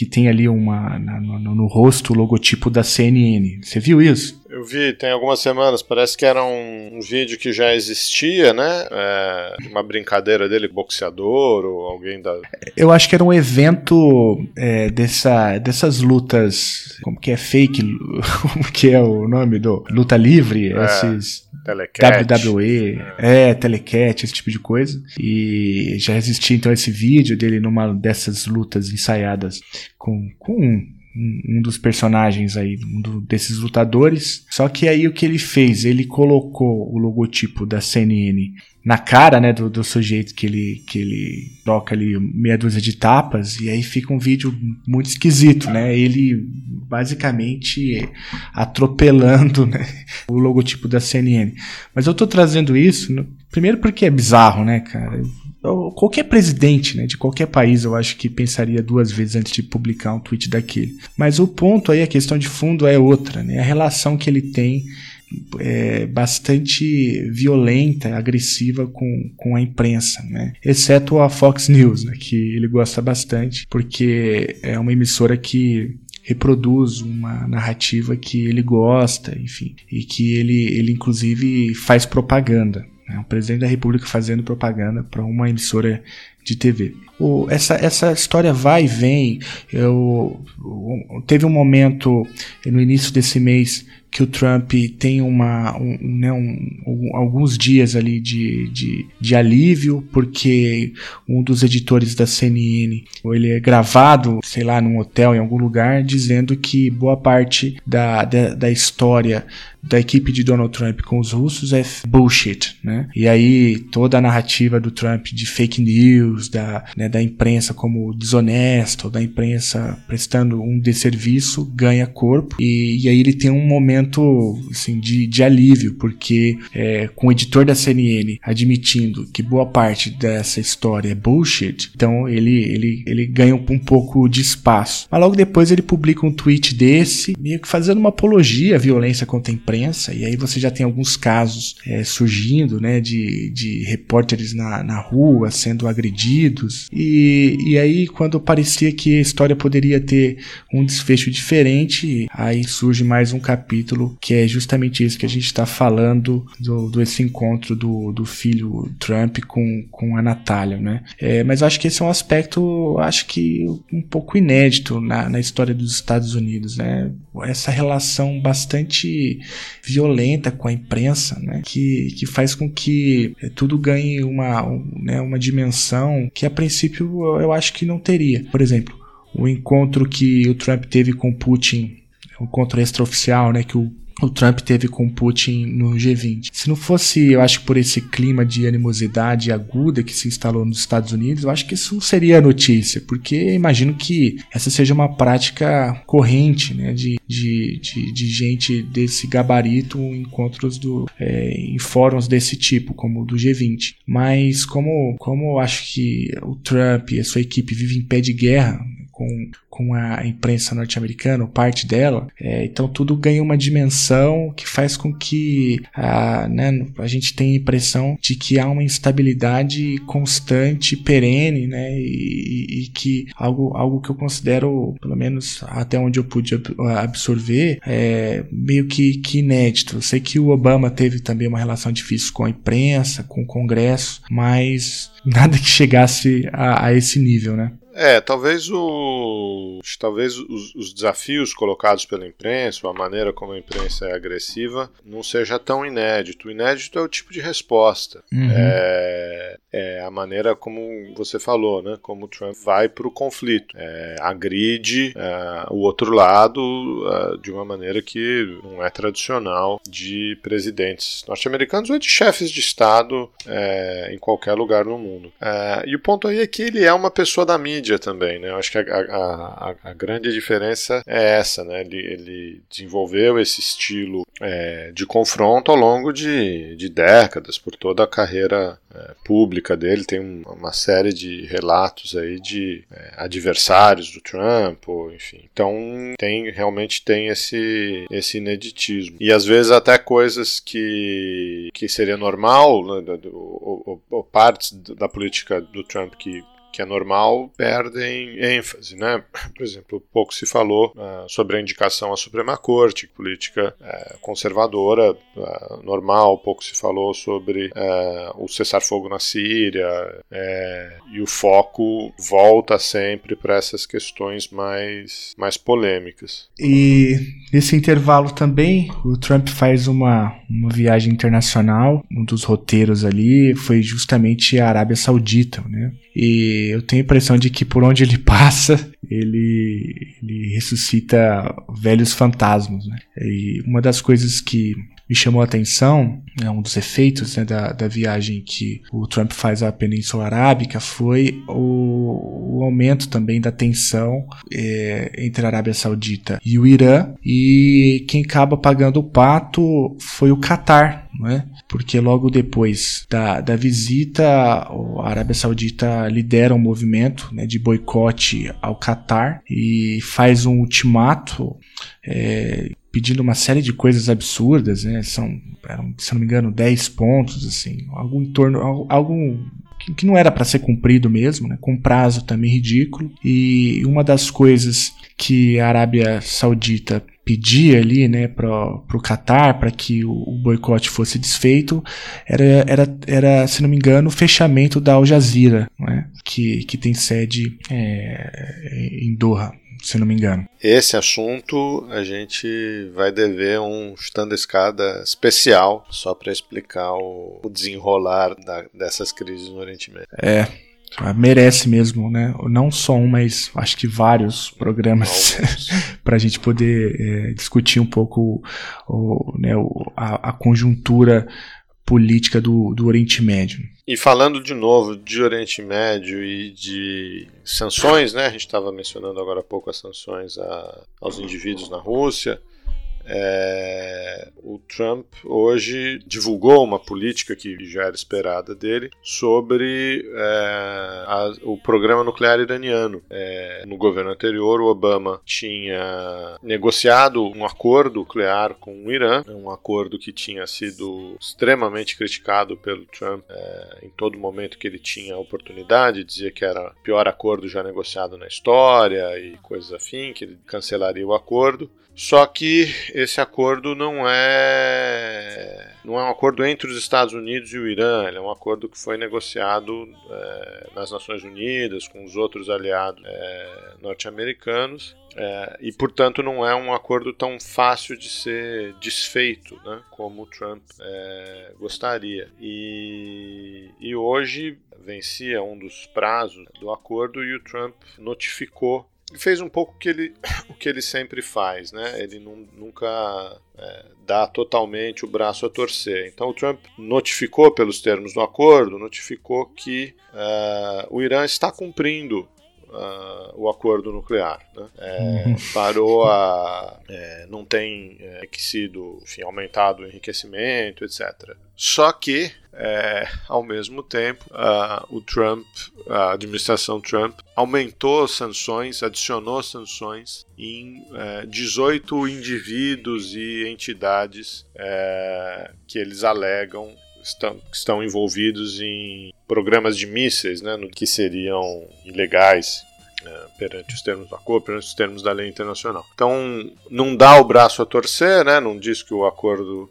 tem ali no rosto o logotipo da CNN. Você viu isso? Eu vi, tem algumas semanas, parece que era um vídeo que já existia, né? Uma brincadeira dele, boxeador ou alguém da... Eu acho que era um evento dessas lutas, como que é, fake, como que é o nome do... Luta livre, esses... Telecat, WWE, Telecat, esse tipo de coisa. E já existia então esse vídeo dele numa dessas lutas ensaiadas com um dos personagens aí, desses lutadores. Só que aí o que ele fez? Ele colocou o logotipo da CNN na cara, né, do sujeito que ele toca ali meia dúzia de tapas, e aí fica um vídeo muito esquisito, né? Ele basicamente atropelando, né, o logotipo da CNN. Mas eu tô trazendo isso, primeiro porque é bizarro, né, cara? Qualquer presidente, né, de qualquer país, eu acho que pensaria duas vezes antes de publicar um tweet daquele. Mas o ponto aí, a questão de fundo é outra, né? A relação que ele tem é bastante violenta, agressiva com a imprensa, né? Exceto a Fox News, né, que ele gosta bastante, porque é uma emissora que reproduz uma narrativa que ele gosta, enfim, e que ele inclusive faz propaganda. O presidente da República fazendo propaganda para uma emissora de TV. Essa história vai e vem. Teve um momento no início desse mês que o Trump tem alguns dias ali de alívio, porque um dos editores da CNN, ele é gravado, sei lá, num hotel, em algum lugar, dizendo que boa parte da história da equipe de Donald Trump com os russos é bullshit, né? E aí toda a narrativa do Trump de fake news, da imprensa como desonesta, da imprensa prestando um desserviço, ganha corpo, e aí ele tem um momento assim, de alívio, porque com o editor da CNN admitindo que boa parte dessa história é bullshit, então ele ganha um pouco de espaço. Mas logo depois ele publica um tweet desse, meio que fazendo uma apologia à violência contra a imprensa, e aí você já tem alguns casos surgindo, né, de repórteres na rua sendo agredidos, e aí quando parecia que a história poderia ter um desfecho diferente, aí surge mais um capítulo, que é justamente isso que a gente está falando, desse encontro do filho Trump com a Natalia, né? Mas eu acho que esse é um aspecto, acho que um pouco inédito na história dos Estados Unidos, né? Essa relação bastante violenta com a imprensa, né? Que faz com que tudo ganhe uma dimensão que a princípio eu acho que não teria. Por exemplo, o encontro que o Trump teve com Putin, o encontro extraoficial, né, que o Trump teve com o Putin no G20. Se não fosse, eu acho, por esse clima de animosidade aguda que se instalou nos Estados Unidos, eu acho que isso seria notícia, porque imagino que essa seja uma prática corrente, né, de gente desse gabarito em encontros em fóruns desse tipo, como o do G20. Mas como eu acho que o Trump e a sua equipe vivem em pé de guerra com a imprensa norte-americana, ou parte dela, então tudo ganha uma dimensão que faz com que a gente tenha a impressão de que há uma instabilidade constante, perene, e que algo que eu considero, pelo menos até onde eu pude absorver, meio que inédito. Eu sei que o Obama teve também uma relação difícil com a imprensa, com o Congresso, mas nada que chegasse a esse nível, né? Talvez os desafios colocados pela imprensa, a maneira como a imprensa é agressiva, não seja tão inédito. O inédito é o tipo de resposta. Uhum. É a maneira como você falou, né? Como o Trump vai para o conflito. Agride o outro lado de uma maneira que não é tradicional de presidentes norte-americanos ou de chefes de Estado em qualquer lugar no mundo. E o ponto aí é que ele é uma pessoa da mídia também, né? Eu acho que a grande diferença é essa, né? Ele desenvolveu esse estilo de confronto ao longo de décadas, por toda a carreira pública dele. Tem uma série de relatos aí de adversários do Trump, enfim. Então realmente tem esse ineditismo. E às vezes até coisas que seria normal, né, ou partes da política do Trump que é normal, perdem ênfase, né? Por exemplo, pouco se falou sobre a indicação à Suprema Corte, política conservadora normal, pouco se falou sobre o cessar-fogo na Síria, e o foco volta sempre para essas questões mais polêmicas. E nesse intervalo também, o Trump faz uma viagem internacional, um dos roteiros ali foi justamente a Arábia Saudita, né? E eu tenho a impressão de que por onde ele passa, ele ressuscita velhos fantasmas, né? E uma das coisas que me chamou a atenção, um dos efeitos, né, da viagem que o Trump faz à Península Arábica, foi o aumento também da tensão entre a Arábia Saudita e o Irã, e quem acaba pagando o pato foi o Catar, né? Porque logo depois da visita, a Arábia Saudita lidera um movimento, né, de boicote ao Catar e faz um ultimato pedindo uma série de coisas absurdas, né? Eram, se não me engano, 10 pontos, assim, algo em torno, algo que não era para ser cumprido mesmo, né? Com prazo também ridículo. E uma das coisas que a Arábia Saudita pedia ali, né, para o Catar, para que o boicote fosse desfeito, era, se não me engano, o fechamento da Al Jazeera, né? Que tem sede em Doha, se não me engano. Esse assunto a gente vai dever um Chutando a Escada especial, só para explicar o desenrolar dessas crises no Oriente Médio. Merece mesmo, né? Não só mas acho que vários programas para a gente poder discutir um pouco a conjuntura política do Oriente Médio. E falando de novo de Oriente Médio e de sanções, né? A gente estava mencionando agora há pouco as sanções aos indivíduos na Rússia. O Trump hoje divulgou uma política que já era esperada dele sobre o programa nuclear iraniano. No governo anterior, o Obama tinha negociado um acordo nuclear com o Irã, um acordo que tinha sido extremamente criticado pelo Trump em todo momento que ele tinha a oportunidade, dizia que era o pior acordo já negociado na história e coisas afim, que ele cancelaria o acordo. Só que esse acordo não é um acordo entre os Estados Unidos e o Irã, ele é um acordo que foi negociado nas Nações Unidas, com os outros aliados norte-americanos, e portanto não é um acordo tão fácil de ser desfeito, né, como o Trump gostaria. E hoje vencia um dos prazos do acordo e o Trump notificou. Ele fez um pouco o que ele sempre faz, né? Ele nunca dá totalmente o braço a torcer. Então o Trump notificou, pelos termos do acordo, que o Irã está cumprindo o acordo nuclear, né? Parou a... não tem enriquecido, enfim, aumentado o enriquecimento, etc. Só que, ao mesmo tempo, o Trump, a administração Trump aumentou sanções, adicionou sanções em 18 indivíduos e entidades que eles alegam estão envolvidos em programas de mísseis, né, que seriam ilegais perante os termos do acordo, perante os termos da lei internacional. Então, não dá o braço a torcer, né, não diz que o acordo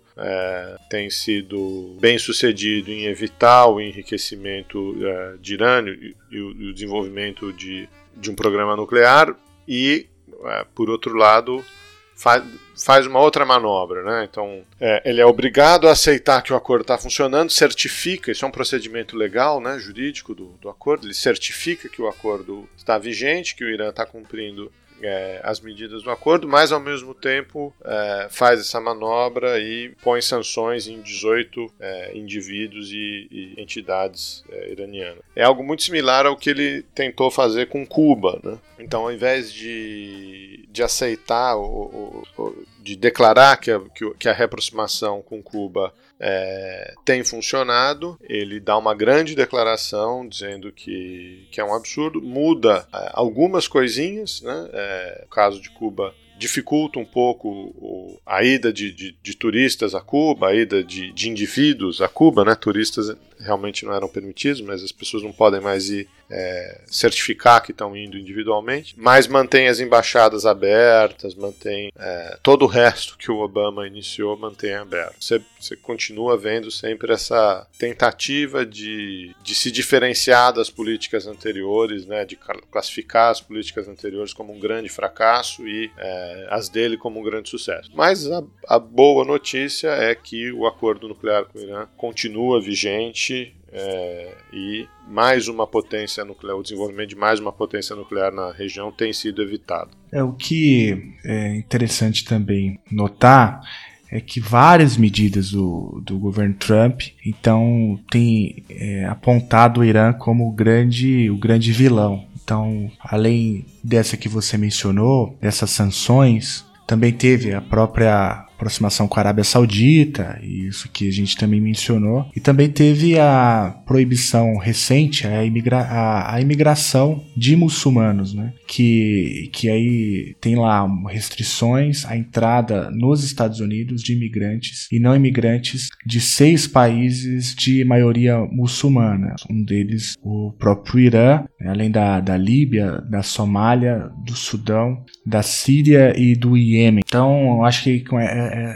tem sido bem sucedido em evitar o enriquecimento de urânio e o desenvolvimento de um programa nuclear e, por outro lado, faz uma outra manobra, né? Então, ele é obrigado a aceitar que o acordo está funcionando, certifica, isso é um procedimento legal, né, jurídico do acordo, ele certifica que o acordo está vigente, que o Irã está cumprindo as medidas do acordo, mas ao mesmo tempo faz essa manobra e põe sanções em 18 indivíduos e entidades iranianas. É algo muito similar ao que ele tentou fazer com Cuba, né? Então, ao invés de aceitar de declarar que a reaproximação com Cuba tem funcionado, ele dá uma grande declaração dizendo que é um absurdo, muda algumas coisinhas, né? O caso de Cuba dificulta um pouco a ida de turistas a Cuba, a ida de indivíduos a Cuba, né? Turistas realmente não eram permitidos, mas as pessoas não podem mais ir certificar que estão indo individualmente, mas mantém as embaixadas abertas, mantém todo o resto que o Obama iniciou, mantém aberto. Você continua vendo sempre essa tentativa de se diferenciar das políticas anteriores, né, de classificar as políticas anteriores como um grande fracasso e as dele como um grande sucesso. Mas a boa notícia é que o acordo nuclear com o Irã continua vigente, e mais uma potência nuclear, o desenvolvimento de mais uma potência nuclear na região tem sido evitado. O que é interessante também notar é que várias medidas do governo Trump então tem apontado o Irã como o grande vilão. Então, além dessa que você mencionou, dessas sanções, também teve a própria aproximação com a Arábia Saudita, isso que a gente também mencionou, e também teve a proibição recente, a imigração de muçulmanos, né? Que aí tem lá restrições à entrada nos Estados Unidos de imigrantes e não imigrantes de 6 países de maioria muçulmana, um deles o próprio Irã, além da Líbia, da Somália, do Sudão, da Síria e do Iêmen. Então, eu acho que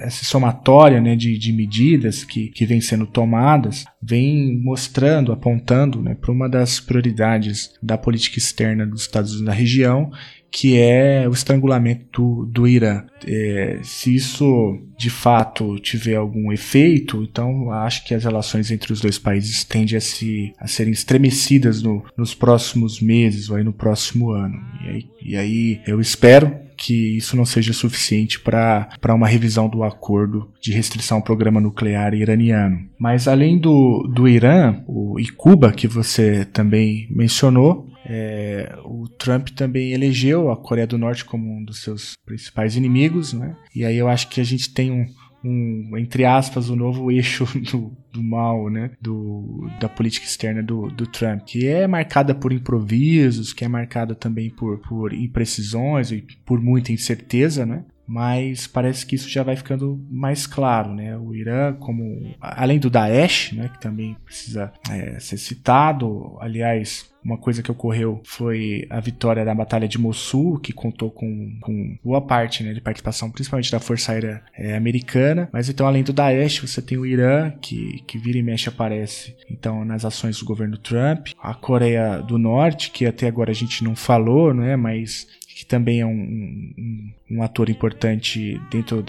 essa somatória, né, de medidas que vêm sendo tomadas vem mostrando, apontando, né, para uma das prioridades da política externa dos Estados Unidos na região, que é o estrangulamento do Irã. Se isso de fato tiver algum efeito, então acho que as relações entre os dois países tendem a serem estremecidas nos próximos meses ou aí no próximo ano. E aí eu espero que isso não seja suficiente para uma revisão do acordo de restrição ao programa nuclear iraniano. Mas além do Irã e Cuba, que você também mencionou, o Trump também elegeu a Coreia do Norte como um dos seus principais inimigos, né? E aí eu acho que a gente tem entre aspas, o novo eixo do mal, né, da política externa do Trump, que é marcada por improvisos, que é marcada também por imprecisões e por muita incerteza, né? Mas parece que isso já vai ficando mais claro, né? O Irã, além do Daesh, né, que também precisa ser citado, aliás, uma coisa que ocorreu foi a vitória da Batalha de Mossul, que contou com boa parte, né, de participação, principalmente da Força Aérea Americana. Mas então, além do Daesh, você tem o Irã, que vira e mexe aparece então nas ações do governo Trump, a Coreia do Norte, que até agora a gente não falou, né, mas que também é um ator importante dentro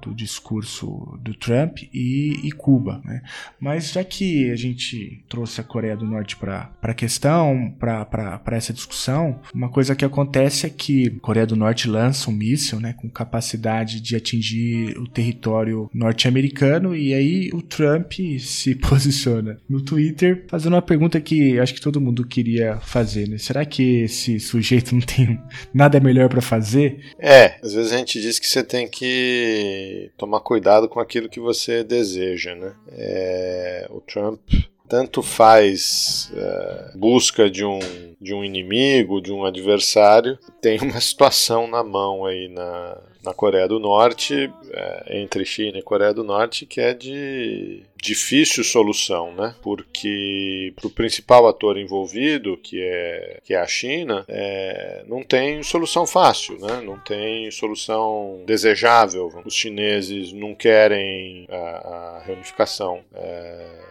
do discurso do Trump, e Cuba. Né? Mas já que a gente trouxe a Coreia do Norte para a questão, para essa discussão, uma coisa que acontece é que a Coreia do Norte lança um míssil, né, com capacidade de atingir o território norte-americano, e aí o Trump se posiciona no Twitter fazendo uma pergunta que acho que todo mundo queria fazer, né? Será que esse sujeito não tem nada melhor para fazer? É, às vezes a gente diz que você tem que tomar cuidado com aquilo que você deseja, né? O Trump tanto faz busca de um inimigo, de um adversário, tem uma situação na mão aí na Coreia do Norte, entre China e Coreia do Norte, que é de difícil solução, né? Porque para o principal ator envolvido, que é a China, não tem solução fácil, né? Não tem solução desejável. Os chineses não querem a reunificação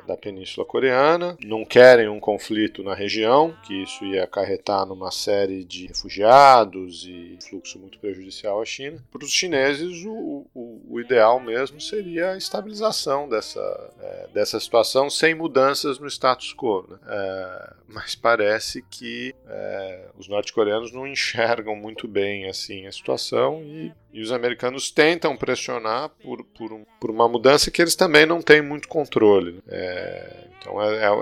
da Península Coreana, não querem um conflito na região, que isso ia acarretar numa série de refugiados e fluxo muito prejudicial à China. Para os chineses, o ideal mesmo seria a estabilização dessa situação sem mudanças no status quo, né? Mas parece que os norte-coreanos não enxergam muito bem assim a situação, e os americanos tentam pressionar por uma mudança que eles também não têm muito controle. Então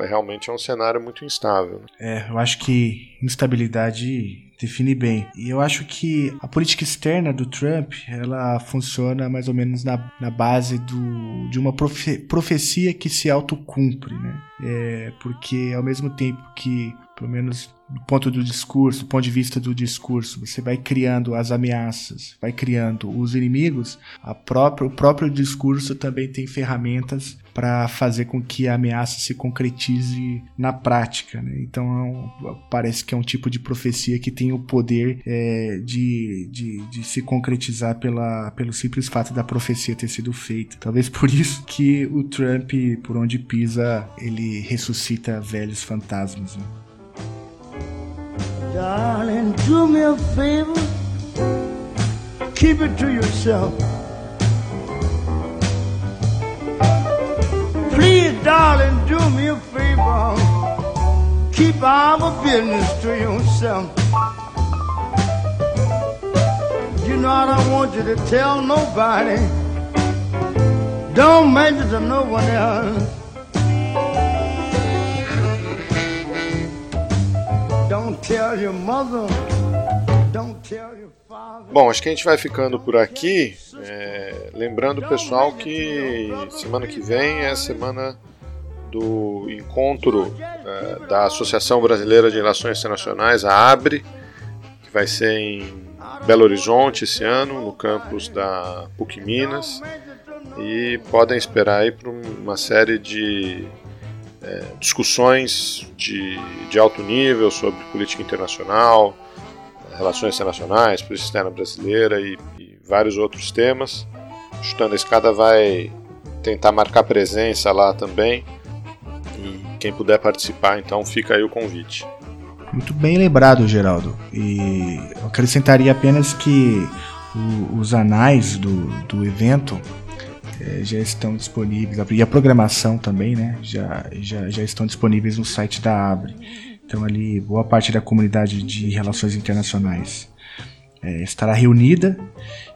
realmente é um cenário muito instável, né? Eu acho que instabilidade define bem. E eu acho que a política externa do Trump, ela funciona mais ou menos na base de uma profecia que se autocumpre, né? Porque ao mesmo tempo que, pelo menos do ponto de vista do discurso, você vai criando as ameaças, vai criando os inimigos, o próprio discurso também tem ferramentas para fazer com que a ameaça se concretize na prática, né? Então parece que é um tipo de profecia que tem o poder de se concretizar pelo simples fato da profecia ter sido feita. Talvez por isso que o Trump, por onde pisa, ele ressuscita velhos fantasmas, né? Darling, do me a favor, keep it to yourself. Please, darling, do me a favor, keep our business to yourself. You know I don't want you to tell nobody, don't mention to no one else. Bom, acho que a gente vai ficando por aqui. Lembrando, pessoal, que semana que vem é a semana do encontro da Associação Brasileira de Relações Internacionais, a ABRE, que vai ser em Belo Horizonte esse ano, no campus da PUC Minas. E podem esperar aí para uma série de discussões de alto nível sobre política internacional, relações internacionais, política externa brasileira e vários outros temas. Chutando a Escada vai tentar marcar presença lá também, e quem puder participar, então fica aí o convite. Muito bem lembrado, Geraldo, e eu acrescentaria apenas que os anais do evento já estão disponíveis, e a programação também, né, já estão disponíveis no site da ABRE. Então ali boa parte da comunidade de relações internacionais estará reunida,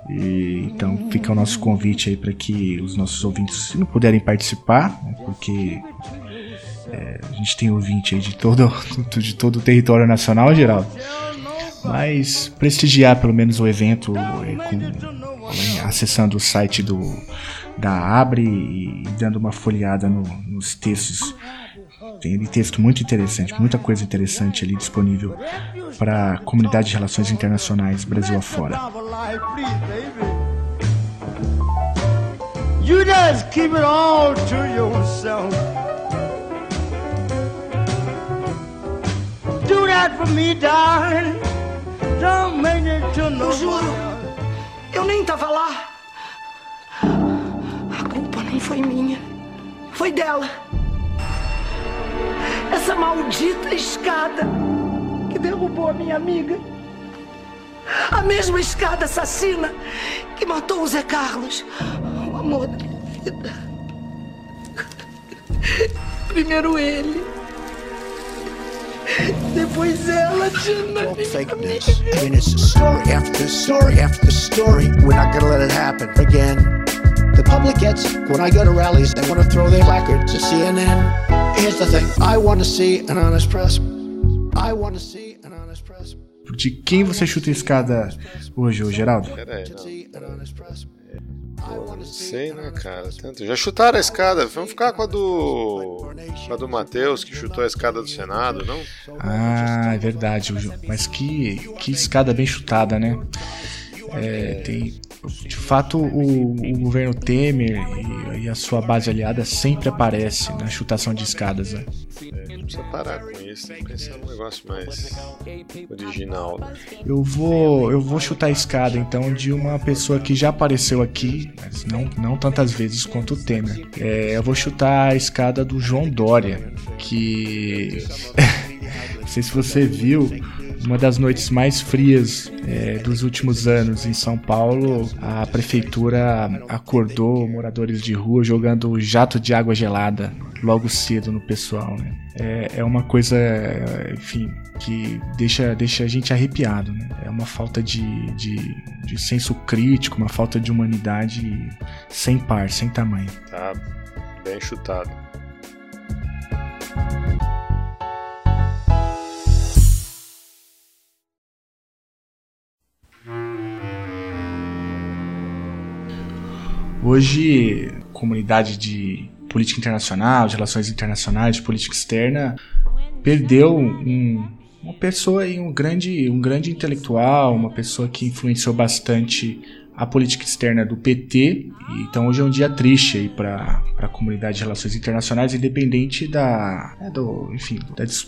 e então fica o nosso convite aí para que os nossos ouvintes, se não puderem participar, né, porque a gente tem ouvinte aí de todo o território nacional, Geraldo, mas prestigiar pelo menos o evento acessando o site da ABRE e dando uma folheada nos textos. Tem texto muito interessante, muita coisa interessante ali disponível para a comunidade de relações internacionais Brasil afora. You just keep it all to yourself. Do that for me, darling. Don't make it to no one. Eu nem tava lá. A culpa nem foi minha. Foi dela. Essa maldita escada que derrubou a minha amiga. A mesma escada assassina que matou o Zé Carlos, o amor da minha vida. Primeiro ele, depois ela, Tina. Don't fake news. I mean, it's story after story after story. We're not gonna let it happen again. The public gets it. When I go to rallies, they want to throw their placards to CNN. Here's the thing. I want to see an honest press. I want to see an honest press. De quem você chuta a escada hoje, o Geraldo? Peraí, não sei, né, cara? Tanto... Já chutaram a escada. Vamos ficar com a do... Matheus, que chutou a escada do Senado, não? Ah, é verdade. Mas que escada bem chutada, né? É, tem... De fato, o governo Temer e a sua base aliada sempre aparece na chutação de escadas. Né? É, não precisa parar com isso, tem que pensar num negócio mais original. Né? Eu vou chutar a escada, então, de uma pessoa que já apareceu aqui, mas não tantas vezes quanto o Temer. É, eu vou chutar a escada do João Dória, que... Não sei se você viu... Uma das noites mais frias dos últimos anos em São Paulo, a prefeitura acordou moradores de rua jogando jato de água gelada logo cedo no pessoal, né? É uma coisa, enfim, que deixa a gente arrepiado, né? É uma falta de senso crítico, uma falta de humanidade sem par, sem tamanho. Tá bem chutado. Hoje, comunidade de política internacional, de relações internacionais, de política externa, perdeu uma pessoa e um grande intelectual, uma pessoa que influenciou bastante a política externa do PT. Então hoje é um dia triste para a comunidade de relações internacionais, independente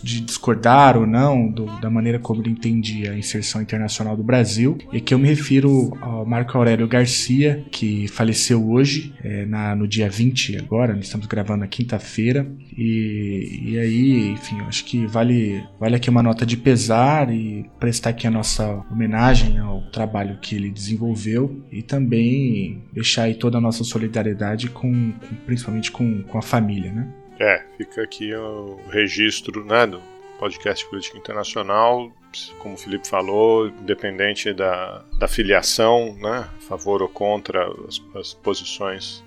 de discordar ou não da maneira como ele entendia a inserção internacional do Brasil. E aqui eu me refiro ao Marco Aurélio Garcia, que faleceu hoje, no dia 20 agora, nós estamos gravando na quinta-feira. E aí, enfim, eu acho que vale aqui uma nota de pesar e prestar aqui a nossa homenagem ao trabalho que ele desenvolveu. E também deixar aí toda a nossa solidariedade principalmente com a família, né? Fica aqui o registro, né, do podcast Política Internacional, como o Filipe falou, independente da filiação, né, a favor ou contra as posições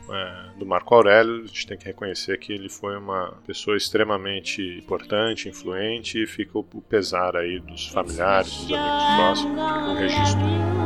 do Marco Aurélio, a gente tem que reconhecer que ele foi uma pessoa extremamente importante, influente, e fica o pesar aí dos familiares, dos amigos próximos, o registro.